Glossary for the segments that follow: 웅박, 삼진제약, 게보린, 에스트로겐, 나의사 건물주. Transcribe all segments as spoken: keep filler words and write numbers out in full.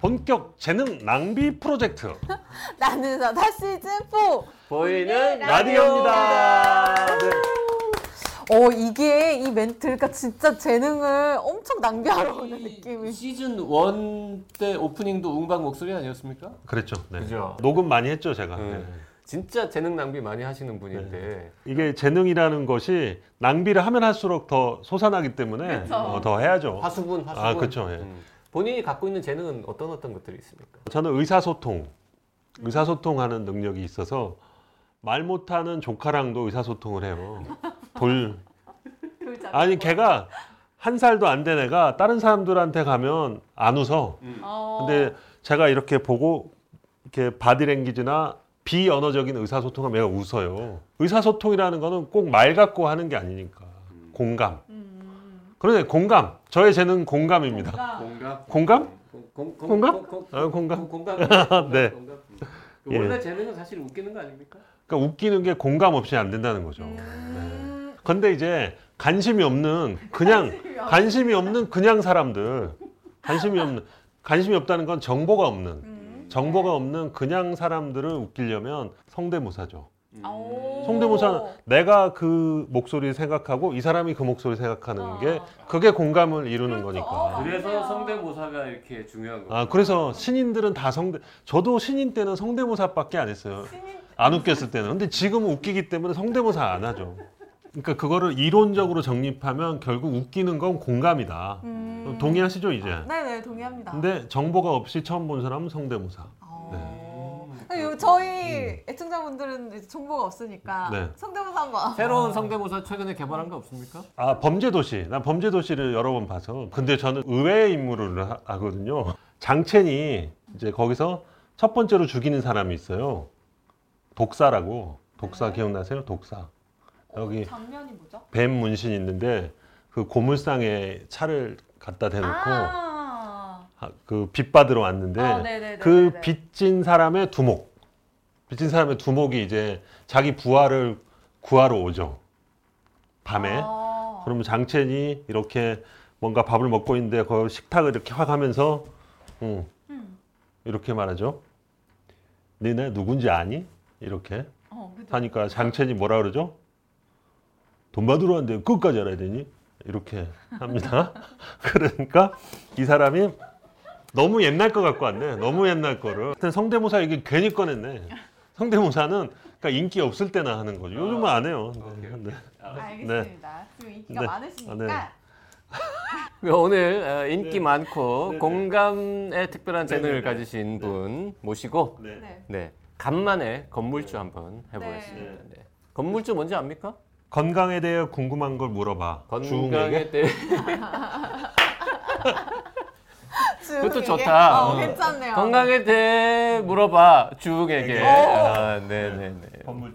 본격 재능 낭비 프로젝트 나는 사다 시즌 포 보이는 라디오입니다. 네. 어 이게 이 멘트가 진짜 재능을 엄청 낭비하러 오는 느낌이. 시즌 원 때 오프닝도 웅박 목소리 아니었습니까? 그랬죠. 네. 그죠? 녹음 많이 했죠 제가. 네. 네. 진짜 재능 낭비 많이 하시는 분인데. 네. 이게 재능이라는 것이 낭비를 하면 할수록 더 솟아나기 때문에 어, 더 해야죠. 화수분, 화수분. 아, 그렇죠. 예. 음. 본인이 갖고 있는 재능은 어떤 어떤 것들이 있습니까? 저는 의사소통, 의사소통하는 능력이 있어서 말 못하는 조카랑도 의사소통을 해요. 돌. 아니 걔가 한 살도 안 된 애가 다른 사람들한테 가면 안 웃어. 음. 근데 제가 이렇게 보고 이렇게 바디랭귀지나 비언어적인 의사소통하면 얘가 웃어요. 의사소통이라는 거는 꼭 말 갖고 하는 게 아니니까. 공감. 음. 그런데 공감. 저의 재능은 공감입니다. 공감? 공감? 공감? 공감? 공감? 공감? 공감? 네. 공감. 원래 예. 재능은 사실 웃기는 거 아닙니까? 그러니까 웃기는 게 공감 없이 안 된다는 거죠. 음... 네. 근데 이제 관심이 없는 그냥 관심이, 관심이 없는 그냥 사람들. 관심이 없는 관심이 없다는 건 정보가 없는 음... 정보가 네. 없는 그냥 사람들을 웃기려면 성대모사죠. 음. 성대모사는 내가 그 목소리를 생각하고 이 사람이 그 목소리를 생각하는 아. 게 그게 공감을 이루는 그렇죠. 거니까. 그래서 성대모사가 이렇게 중요한 거예요. 아, 그래서 신인들은 다 성대 저도 신인 때는 성대모사밖에 안 했어요. 안 웃겼을 때는. 근데 지금은 웃기기 때문에 성대모사 안 하죠. 그러니까 그거를 이론적으로 정립하면 결국 웃기는 건 공감이다. 음. 동의하시죠 이제? 아, 네네 동의합니다. 근데 정보가 없이 처음 본 사람은 성대모사. 아. 네. 저희 애청자분들은 정보가 없으니까 네. 성대모사 한번. 새로운 성대모사 최근에 개발한 거 없습니까? 아 범죄도시. 난 범죄도시를 여러 번 봐서. 근데 저는 의외의 인물을 하, 하거든요. 장첸이 이제 거기서 첫 번째로 죽이는 사람이 있어요. 독사라고. 독사 네. 기억나세요? 독사. 어, 여기 장면이 뭐죠? 뱀 문신 있는데 그 고물상에 차를 갖다 대놓고. 아~ 그 빛 받으러 왔는데 아, 그 빚진 사람의 두목, 빚진 사람의 두목이 이제 자기 부하를 구하러 오죠. 밤에. 아. 그러면 장첸이 이렇게 뭔가 밥을 먹고 있는데 그 식탁을 이렇게 확 하면서 응, 음. 이렇게 말하죠. 너네 누군지 아니? 이렇게 어, 하니까 장첸이 뭐라 그러죠? 돈 받으러 왔는데 끝까지 알아야 되니? 이렇게 합니다. 그러니까 이 사람이 너무 옛날 거 갖고 왔네. 너무 옛날 거를. 하여튼 성대모사 이게 괜히 꺼냈네. 성대모사는 그러니까 인기 없을 때나 하는 거죠. 요즘은 안 해요. 네. 네. 알겠습니다. 지금 네. 인기가 네. 많으시니까. 네. 오늘 인기 네. 많고 네. 공감에 특별한 재능을 네. 가지신 네. 분 모시고 네. 네. 네. 간만에 건물주 한번 해보겠습니다. 네. 네. 건물주 뭔지 압니까? 건강에 대해 궁금한 걸 물어봐. 건강에 대해. 그것도 좋다. 어, 괜찮네요. 건강에 대해 물어봐 주욱에게. 아, 네네네.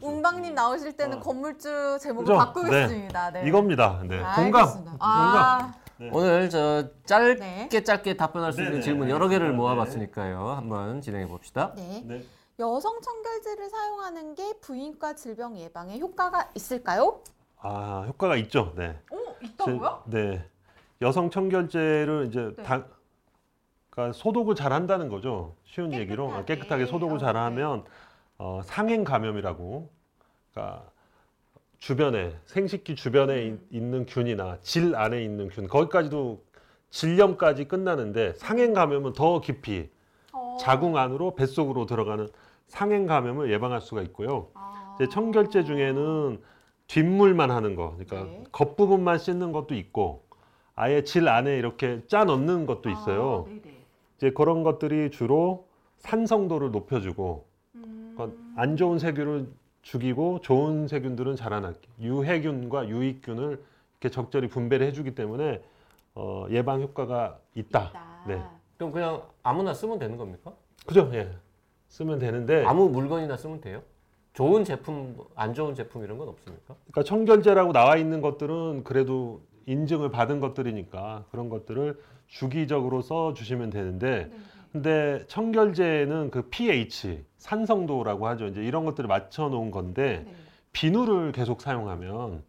웅박님 나오실 때는 어. 건물주 제목을 그렇죠? 바꾸겠습니다. 네. 네. 이겁니다. 네. 아, 공감. 아. 공감. 네. 오늘 저 짧게 네. 짧게 답변할 수 있는 네네. 질문 여러 개를 모아봤으니까요. 네. 한번 진행해 봅시다. 네. 네. 여성 청결제를 사용하는 게 부인과 질병 예방에 효과가 있을까요? 아 효과가 있죠. 네. 오 있다고요? 제, 네. 여성 청결제를 이제 네. 다. 그러니까 소독을 잘 한다는 거죠. 쉬운 깨끗하게. 얘기로 깨끗하게 소독을 잘 하면 어, 상행 감염이라고 그러니까 주변에 생식기 주변에 음. 있는 균이나 질 안에 있는 균 거기까지도 질염까지 끝나는데 상행 감염은 더 깊이 어. 자궁 안으로 뱃속으로 들어가는 상행 감염을 예방할 수가 있고요. 아. 이제 청결제 중에는 뒷물만 하는 거 그러니까 네. 겉부분만 씻는 것도 있고 아예 질 안에 이렇게 짜 넣는 것도 있어요. 아, 네네. 이제 그런 것들이 주로 산성도를 높여주고 음... 안 좋은 세균을 죽이고 좋은 세균들은 자라나게 유해균과 유익균을 이렇게 적절히 분배를 해주기 때문에 어, 예방 효과가 있다. 있다. 네. 그럼 그냥 아무나 쓰면 되는 겁니까? 그죠. 예. 쓰면 되는데 아무 물건이나 쓰면 돼요? 좋은 제품, 안 좋은 제품 이런 건 없습니까? 그러니까 청결제라고 나와 있는 것들은 그래도 인증을 받은 것들이니까 그런 것들을 주기적으로 써 주시면 되는데, 근데 청결제는 그 pH, 산성도라고 하죠. 이제 이런 것들을 맞춰 놓은 건데 비누를 계속 사용하면,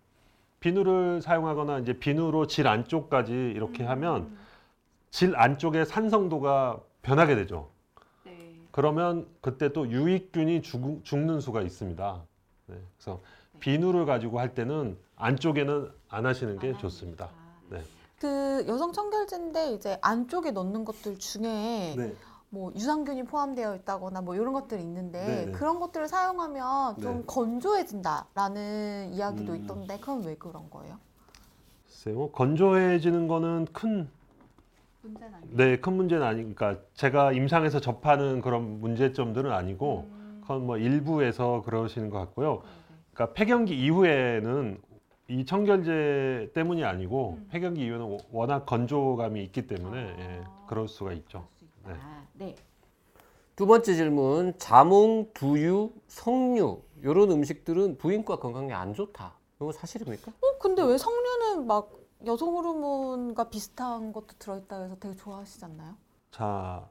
비누를 사용하거나 이제 비누로 질 안쪽까지 이렇게 하면 질 안쪽의 산성도가 변하게 되죠. 그러면 그때 또 유익균이 죽, 죽는 수가 있습니다. 네, 그래서 네. 비누를 가지고 할 때는 안쪽에는 안 하시는 게 안 좋습니다. 네. 그 여성 청결제인데 이제 안쪽에 넣는 것들 중에 네. 뭐 유산균이 포함되어 있다거나 뭐 이런 것들이 있는데 네네. 그런 것들을 사용하면 좀 네. 건조해진다라는 이야기도 음. 있던데 그건 왜 그런 거예요? 글쎄요, 건조해지는 거는 큰 문제는 아니에요. 네, 큰 문제는 아니니까 제가 임상에서 접하는 그런 문제점들은 아니고 음. 그건 뭐 일부에서 그러시는 것 같고요. 네. 그러니까 폐경기 이후에는 이 청결제 때문이 아니고 음. 폐경기 이후에는 워낙 건조감이 있기 때문에 아. 예, 그럴 수가 있죠. 그럴 수 네. 네. 두 번째 질문, 자몽, 두유, 석류 이런 음식들은 부인과 건강에 안 좋다. 이거 사실입니까? 어, 근데 왜 석류는 막 여성 호르몬과 비슷한 것도 들어있다고 해서 되게 좋아하시지 않나요? 자,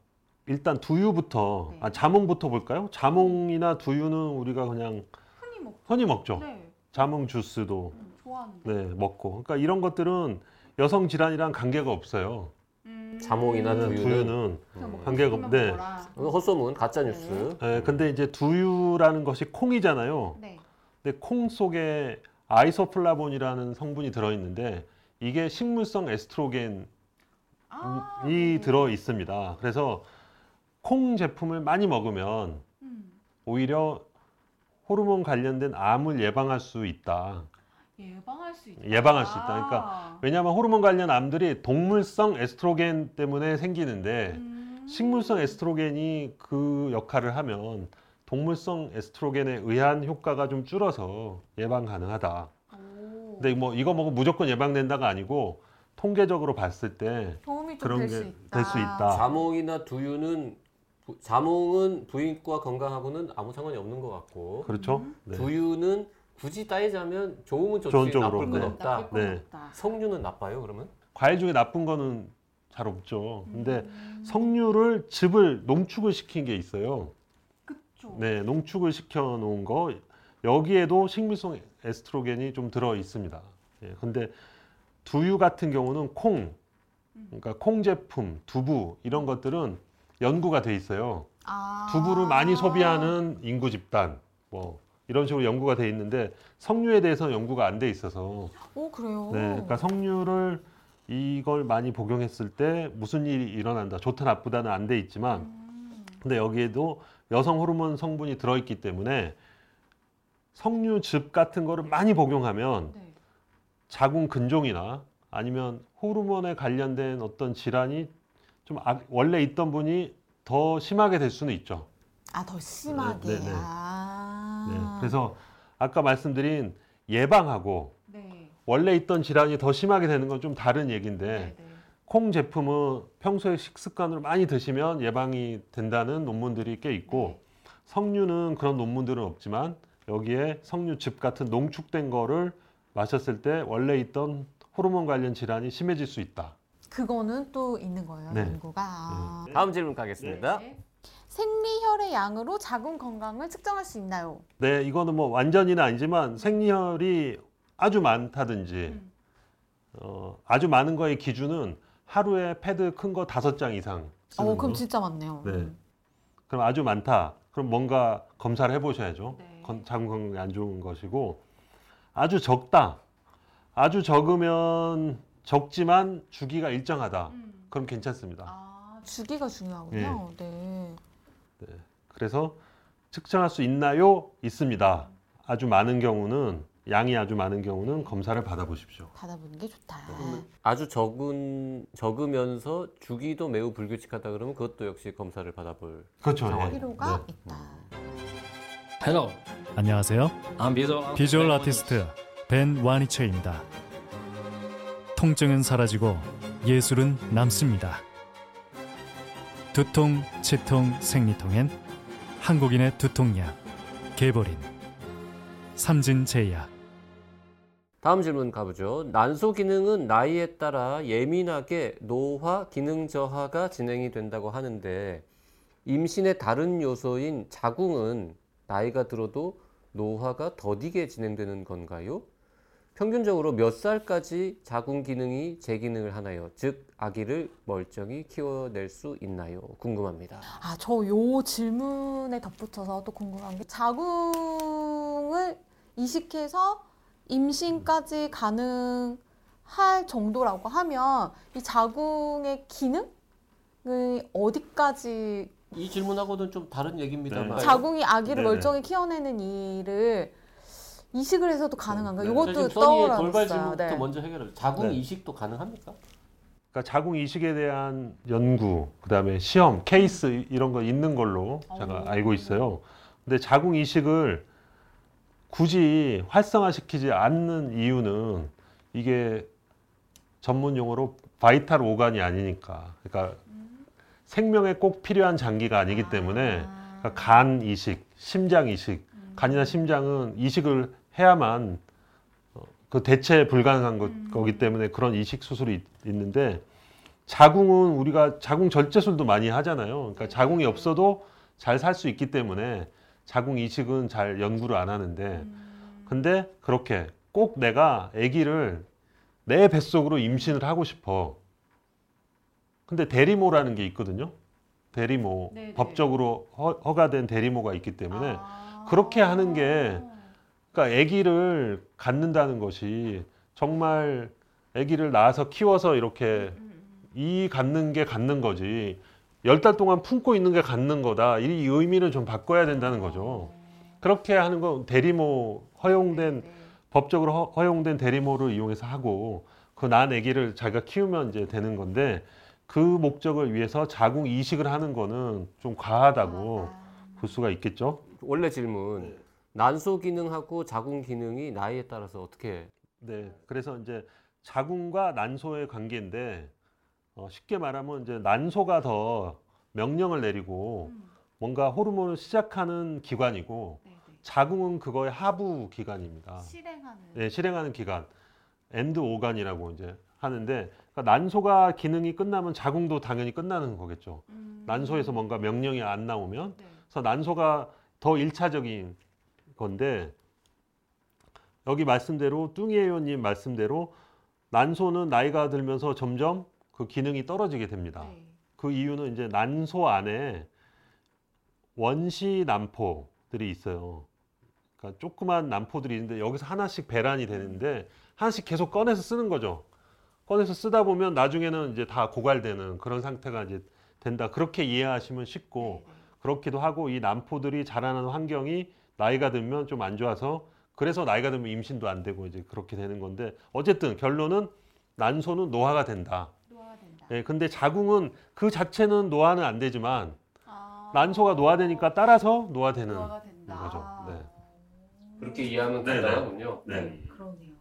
일단 두유부터, 네. 아, 자몽부터 볼까요? 자몽이나 두유는 우리가 그냥 흔히 먹죠. 흔히 먹죠. 네. 자몽 주스도 음, 좋아하는데. 네, 먹고. 그러니까 이런 것들은 여성 질환이랑 관계가 없어요. 음... 자몽이나 음, 두유는, 두유는 음. 관계가 없는데. 네. 헛소문, 가짜뉴스. 네. 네, 근데 이제 두유라는 것이 콩이잖아요. 네. 근데 콩 속에 아이소플라본이라는 성분이 들어있는데 이게 식물성 에스트로겐이 아, 네. 들어 있습니다. 그래서 콩 제품을 많이 먹으면 음. 오히려 호르몬 관련된 암을 예방할 수 있다. 예방할 수 있다. 예방할 수 있다. 그러니까 왜냐하면 호르몬 관련 암들이 동물성 에스트로겐 때문에 생기는데 음. 식물성 에스트로겐이 그 역할을 하면 동물성 에스트로겐에 의한 효과가 좀 줄어서 예방 가능하다. 근데 뭐 이거 먹으면 무조건 예방된다가 아니고 통계적으로 봤을 때 도움이 좀 될 수 있다. 있다. 자몽이나 두유는 부, 자몽은 부인과 건강하고는 아무 상관이 없는 것 같고, 그렇죠. 음. 네. 두유는 굳이 따지자면 좋으면 좋지 나쁠 건 네. 없다. 네. 석류는 나빠요 그러면? 과일 중에 나쁜 거는 잘 없죠. 근데 음. 석류를 즙을 농축을 시킨 게 있어요. 그렇죠. 네, 농축을 시켜 놓은 거. 여기에도 식물성 에스트로겐이 좀 들어 있습니다. 예, 근데 두유 같은 경우는 콩, 그러니까 콩 제품, 두부 이런 것들은 연구가 돼 있어요. 아~ 두부를 많이 소비하는 인구 집단, 뭐 이런 식으로 연구가 돼 있는데 석류에 대해서는 연구가 안 돼 있어서. 오, 그래요? 네, 그러니까 석류를 이걸 많이 복용했을 때 무슨 일이 일어난다, 좋다 나쁘다는 안 돼 있지만, 음. 근데 여기에도 여성 호르몬 성분이 들어 있기 때문에. 석류즙 같은 거를 많이 복용하면 네. 자궁 근종이나 아니면 호르몬에 관련된 어떤 질환이 좀 원래 있던 분이 더 심하게 될 수는 있죠. 아, 더 심하게. 네, 네, 네. 아~ 네. 그래서 아까 말씀드린 예방하고 네. 원래 있던 질환이 더 심하게 되는 건 좀 다른 얘기인데 네, 네. 콩 제품은 평소에 식습관으로 많이 드시면 예방이 된다는 논문들이 꽤 있고 네. 석류는 그런 논문들은 없지만 여기에 석류즙 같은 농축된 거를 마셨을 때 원래 있던 호르몬 관련 질환이 심해질 수 있다. 그거는 또 있는 거예요, 네. 연구가. 네. 다음 질문 가겠습니다. 네. 생리혈의 양으로 자궁 건강을 측정할 수 있나요? 네, 이거는 뭐 완전히는 아니지만 생리혈이 아주 많다든지 음. 어, 아주 많은 거의 기준은 하루에 패드 큰 거 다섯 장 이상 쓰는 거. 그럼 진짜 많네요. 네, 음. 그럼 아주 많다. 그럼 뭔가 검사를 해보셔야죠. 네. 자궁 건강에 안 좋은 것이고, 아주 적다. 아주 적으면 적지만 주기가 일정하다. 음. 그럼 괜찮습니다. 아, 주기가 중요하군요. 네. 네. 네. 그래서 측정할 수 있나요? 있습니다. 아주 많은 경우는 양이 아주 많은 경우는 검사를 받아보십시오. 받아보는 게 좋다. 아주 적은, 적으면서 주기도 매우 불규칙하다 그러면 그것도 역시 검사를 받아볼 그렇죠. 네. 필요가 네. 있다. Hello. 안녕하세요. 비주얼 아티스트 벤 와니체입니다. 통증은 사라지고 예술은 남습니다. 두통, 치통, 생리통엔 한국인의 두통약, 게보린. 삼진제약. 다음 질문 가보죠. 난소 기능은 나이에 따라 예민하게 노화, 기능 저하가 진행이 된다고 하는데 임신의 다른 요소인 자궁은 나이가 들어도 노화가 더디게 진행되는 건가요? 평균적으로 몇 살까지 자궁 기능이 재기능을 하나요? 즉 아기를 멀쩡히 키워낼 수 있나요? 궁금합니다. 아, 저 요 질문에 덧붙여서 또 궁금한 게 자궁을 이식해서 임신까지 가능할 정도라고 하면 이 자궁의 기능이 어디까지? 이 질문하고는 좀 다른 얘기입니다만 네. 자궁이 아기를 네. 멀쩡히 키워내는 일을 이식을 해서도 가능한가? 네. 이것도 떠올랐어요. 돌발 질문부터 네. 먼저 해결해요. 자궁 네. 이식도 가능합니까? 그러니까 자궁 이식에 대한 연구, 그다음에 시험, 케이스 이런 거 있는 걸로 아, 제가 네. 알고 있어요. 근데 자궁 이식을 굳이 활성화시키지 않는 이유는 이게 전문 용어로 바이탈 오간이 아니니까, 그러니까 음. 생명에 꼭 필요한 장기가 아니기 아. 때문에 그러니까 간 이식, 심장 이식, 음. 간이나 심장은 이식을 해야만 그 대체 불가능한 것, 음. 거기 때문에 그런 이식 수술이 있는데, 자궁은 우리가 자궁 절제술도 많이 하잖아요. 그러니까 자궁이 없어도 잘 살 수 있기 때문에 자궁 이식은 잘 연구를 안 하는데 음. 근데 그렇게 꼭 내가 아기를 내 뱃속으로 임신을 하고 싶어. 근데 대리모라는 게 있거든요. 대리모. 네네. 법적으로 허, 허가된 대리모가 있기 때문에 아. 그렇게 하는 게, 그러니까 아기를 갖는다는 것이 정말 아기를 낳아서 키워서 이렇게 이 갖는 게 갖는 거지, 열 달 동안 품고 있는 게 갖는 거다. 이 의미를 좀 바꿔야 된다는 거죠. 그렇게 하는 건 대리모 허용된, 법적으로 허, 허용된 대리모를 이용해서 하고, 그 낳은 아기를 자기가 키우면 이제 되는 건데, 그 목적을 위해서 자궁 이식을 하는 거는 좀 과하다고 볼 수가 있겠죠. 원래 질문, 난소 기능하고 자궁 기능이 나이에 따라서 어떻게? 네, 그래서 이제 자궁과 난소의 관계인데, 쉽게 말하면 이제 난소가 더 명령을 내리고 음. 뭔가 호르몬을 시작하는 기관이고, 네네. 자궁은 그거의 하부 기관입니다. 실행하는. 네, 실행하는 기관. 엔드 오간이라고 이제 하는데, 그러니까 난소가 기능이 끝나면 자궁도 당연히 끝나는 거겠죠. 음. 난소에서 뭔가 명령이 안 나오면. 네. 그래서 난소가 더 일차적인 건데, 여기 말씀대로 뚱이 의원님 말씀대로 난소는 나이가 들면서 점점 그 기능이 떨어지게 됩니다. 네. 그 이유는 이제 난소 안에 원시 난포들이 있어요. 그러니까 조그만 난포들이 있는데 여기서 하나씩 배란이 되는데 하나씩 계속 꺼내서 쓰는 거죠. 꺼내서 쓰다 보면 나중에는 이제 다 고갈되는 그런 상태가 이제 된다. 그렇게 이해하시면 쉽고, 네. 그렇기도 하고 이 난포들이 자라는 환경이 나이가 들면 좀 안 좋아서, 그래서 나이가 들면 임신도 안 되고 이제 그렇게 되는 건데, 어쨌든 결론은 난소는 노화가 된다. 예, 근데 자궁은 그 자체는 노화는 안 되지만 아~ 난소가 노화되니까 따라서 노화되는 거죠. 네. 그렇게 이해하면 된다군요. 네. 네. 그러네요.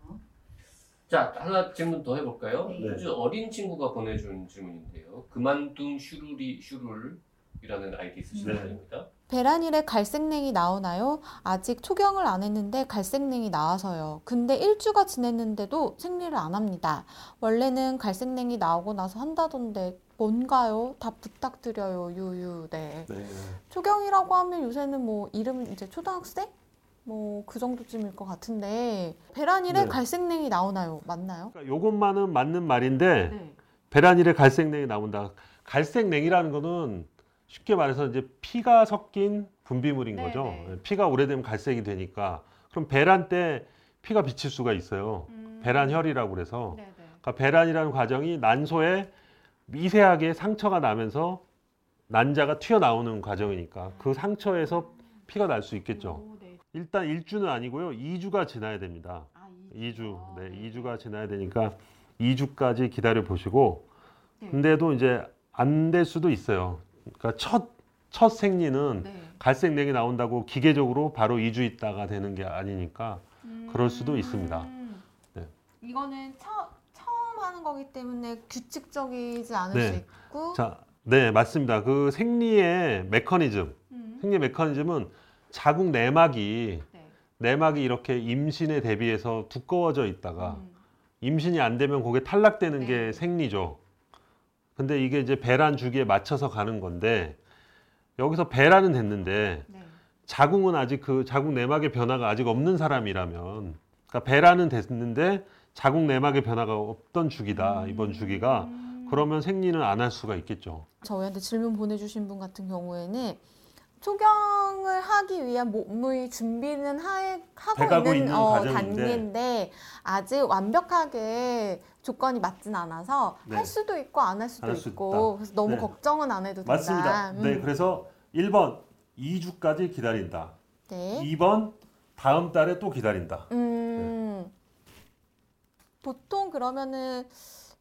자, 하나 질문 더 해볼까요? 네. 아주 어린 친구가 보내준 질문인데요. 그만둔 슈루리 슈룰이라는 아이디 쓰시는 분입니다. 네. 배란일에 갈색냉이 나오나요? 아직 초경을 안 했는데 갈색냉이 나와서요. 근데 일주가 지냈는데도 생리를 안 합니다. 원래는 갈색냉이 나오고 나서 한다던데 뭔가요? 답 부탁드려요. 유유. 네. 네. 초경이라고 하면 요새는 뭐 이름은 이제 초등학생? 뭐 그 정도쯤일 것 같은데, 배란일에 네. 갈색냉이 나오나요? 맞나요? 그러니까 요것만은 맞는 말인데 네. 배란일에 갈색냉이 나온다. 갈색냉이라는 거는 쉽게 말해서 이제 피가 섞인 분비물인 네네. 거죠. 피가 오래되면 갈색이 되니까. 그럼 배란 때 피가 비칠 수가 있어요. 음. 배란혈이라고 그래서. 그러니까 배란이라는 과정이 난소에 미세하게 상처가 나면서 난자가 튀어나오는 과정이니까 그 상처에서 피가 날 수 있겠죠. 오, 네. 일단 일 주는 아니고요. 이 주가 지나야 됩니다. 아, 이 주. 아, 네, 네. 이 주가 지나야 되니까 이 주까지 기다려 보시고. 네. 근데도 이제 안 될 수도 있어요. 그러니까 첫, 첫 생리는 네. 갈색냉이 나온다고 기계적으로 바로 이 주 있다가 되는 게 아니니까 음... 그럴 수도 있습니다. 네. 이거는 처, 처음 하는 거기 때문에 규칙적이지 않을 네. 수 있고. 자, 네, 맞습니다. 그 생리의 메커니즘, 음. 생리 메커니즘은 자궁 내막이 네. 내막이 이렇게 임신에 대비해서 두꺼워져 있다가 음. 임신이 안 되면 그게 탈락되는 네. 게 생리죠. 근데 이게 이제 배란 주기에 맞춰서 가는 건데 여기서 배란은 됐는데 네. 자궁은 아직 그 자궁 내막의 변화가 아직 없는 사람이라면 그러니까 배란은 됐는데 자궁 내막의 변화가 없던 주기다. 음. 이번 주기가 음. 그러면 생리는 안 할 수가 있겠죠. 저희한테 질문 보내주신 분 같은 경우에는 초경을 하기 위한 몸의 준비는 하, 하고 있는, 있는 어, 단계인데 아직 완벽하게 조건이 맞진 않아서 네. 할 수도 있고 안 할 수도 안 할 수 있고 있다. 그래서 너무 네. 걱정은 안 해도 된다. 맞습니다. 음. 네, 그래서 일 번 이 주까지 기다린다. 네. 이 번 다음 달에 또 기다린다. 음, 네. 보통 그러면은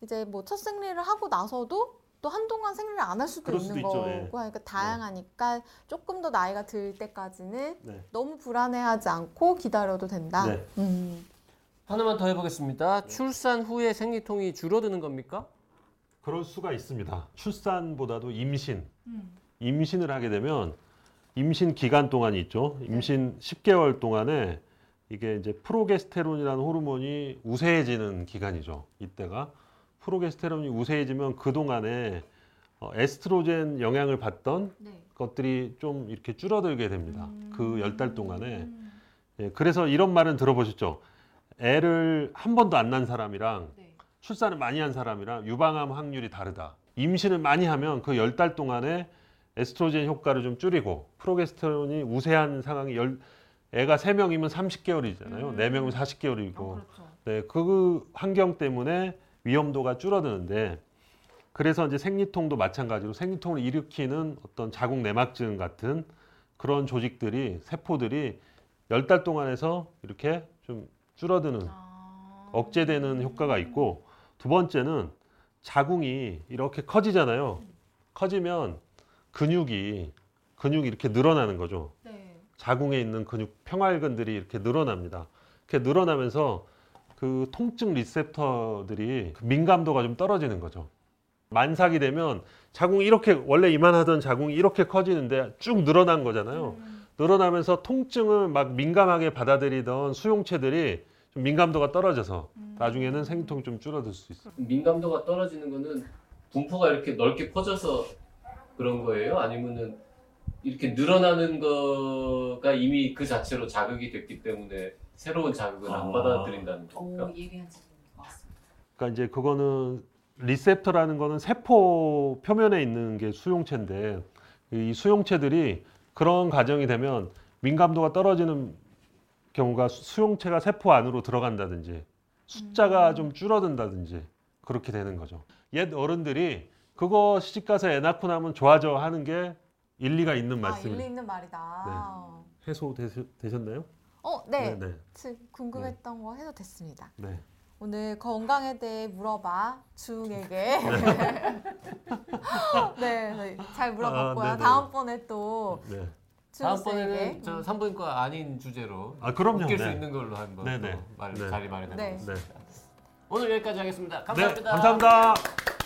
이제 뭐 첫 생리를 하고 나서도 또 한동안 생리를 안 할 수도 있는 거고 네. 그러니까 다양하니까 네. 조금 더 나이가 들 때까지는 네. 너무 불안해하지 않고 기다려도 된다. 네. 음. 하나만 더 해보겠습니다. 네. 출산 후에 생리통이 줄어드는 겁니까? 그럴 수가 있습니다. 출산보다도 임신. 음. 임신을 하게 되면 임신 기간 동안이 있죠. 임신 네. 십 개월 동안에 이게 이제 프로게스테론이라는 호르몬이 우세해지는 기간이죠. 이때가. 프로게스테론이 우세해지면 그동안에 에스트로겐 영향을 받던 네. 것들이 좀 이렇게 줄어들게 됩니다. 음. 그 열 달 동안에. 음. 예, 그래서 이런 말은 들어보셨죠. 애를 한 번도 안 낳은 사람이랑 네. 출산을 많이 한 사람이랑 유방암 확률이 다르다. 임신을 많이 하면 그 열 달 동안에 에스트로겐 효과를 좀 줄이고 프로게스테론이 우세한 상황이 열, 애가 세 명이면 삼십 개월이잖아요. 음. 네 명이면 사십 개월이고. 어, 그렇죠. 네, 그 환경 때문에 위험도가 줄어드는데 그래서 이제 생리통도 마찬가지로 생리통을 일으키는 어떤 자궁 내막증 같은 그런 조직들이 세포들이 열 달 동안에서 이렇게 좀 줄어드는 아... 억제되는 효과가 있고 두 번째는 자궁이 이렇게 커지잖아요. 커지면 근육이 근육이 이렇게 늘어나는 거죠. 네. 자궁에 있는 근육 평활근들이 이렇게 늘어납니다. 이렇게 늘어나면서 그 통증 리셉터들이 그 민감도가 좀 떨어지는 거죠. 만삭이 되면 자궁이 이렇게 원래 이만하던 자궁이 이렇게 커지는데 쭉 늘어난 거잖아요. 음. 늘어나면서 통증을 막 민감하게 받아들이던 수용체들이 좀 민감도가 떨어져서 음. 나중에는 생리통이 좀 줄어들 수 있어요. 민감도가 떨어지는 거는 분포가 이렇게 넓게 퍼져서 그런 거예요? 아니면은 이렇게 늘어나는 거가 이미 그 자체로 자극이 됐기 때문에 새로운 자극을 아. 안 받아들인다는 겁니까? 오, 예리한 질문인 것 같습니다. 그러니까 이제 그거는 리셉터라는 거는 세포 표면에 있는 게 수용체인데 이 수용체들이 그런 과정이 되면 민감도가 떨어지는 경우가 수용체가 세포 안으로 들어간다든지 숫자가 음. 좀 줄어든다든지 그렇게 되는 거죠. 옛 어른들이 그거 시집가서 애 낳고 나면 좋아져 하는 게 일리가 있는 말씀이에요. 아, 일리 있는 말이다. 네. 해소되셨나요? 어, 네. 네네. 궁금했던 네. 거 해소됐습니다. 네. 오늘 건강에 대해 물어봐 중에게 네, 잘 물어봤고요. 아, 다음번에 또 네. 다음번에는 저 산부인과 아닌 주제로 아, 그럼요. 웃길 네. 수 있는 걸로 한번 말, 네. 자리 마련해보겠습니다. 네. 네. 오늘 여기까지 하겠습니다. 감사합니다. 네, 감사합니다.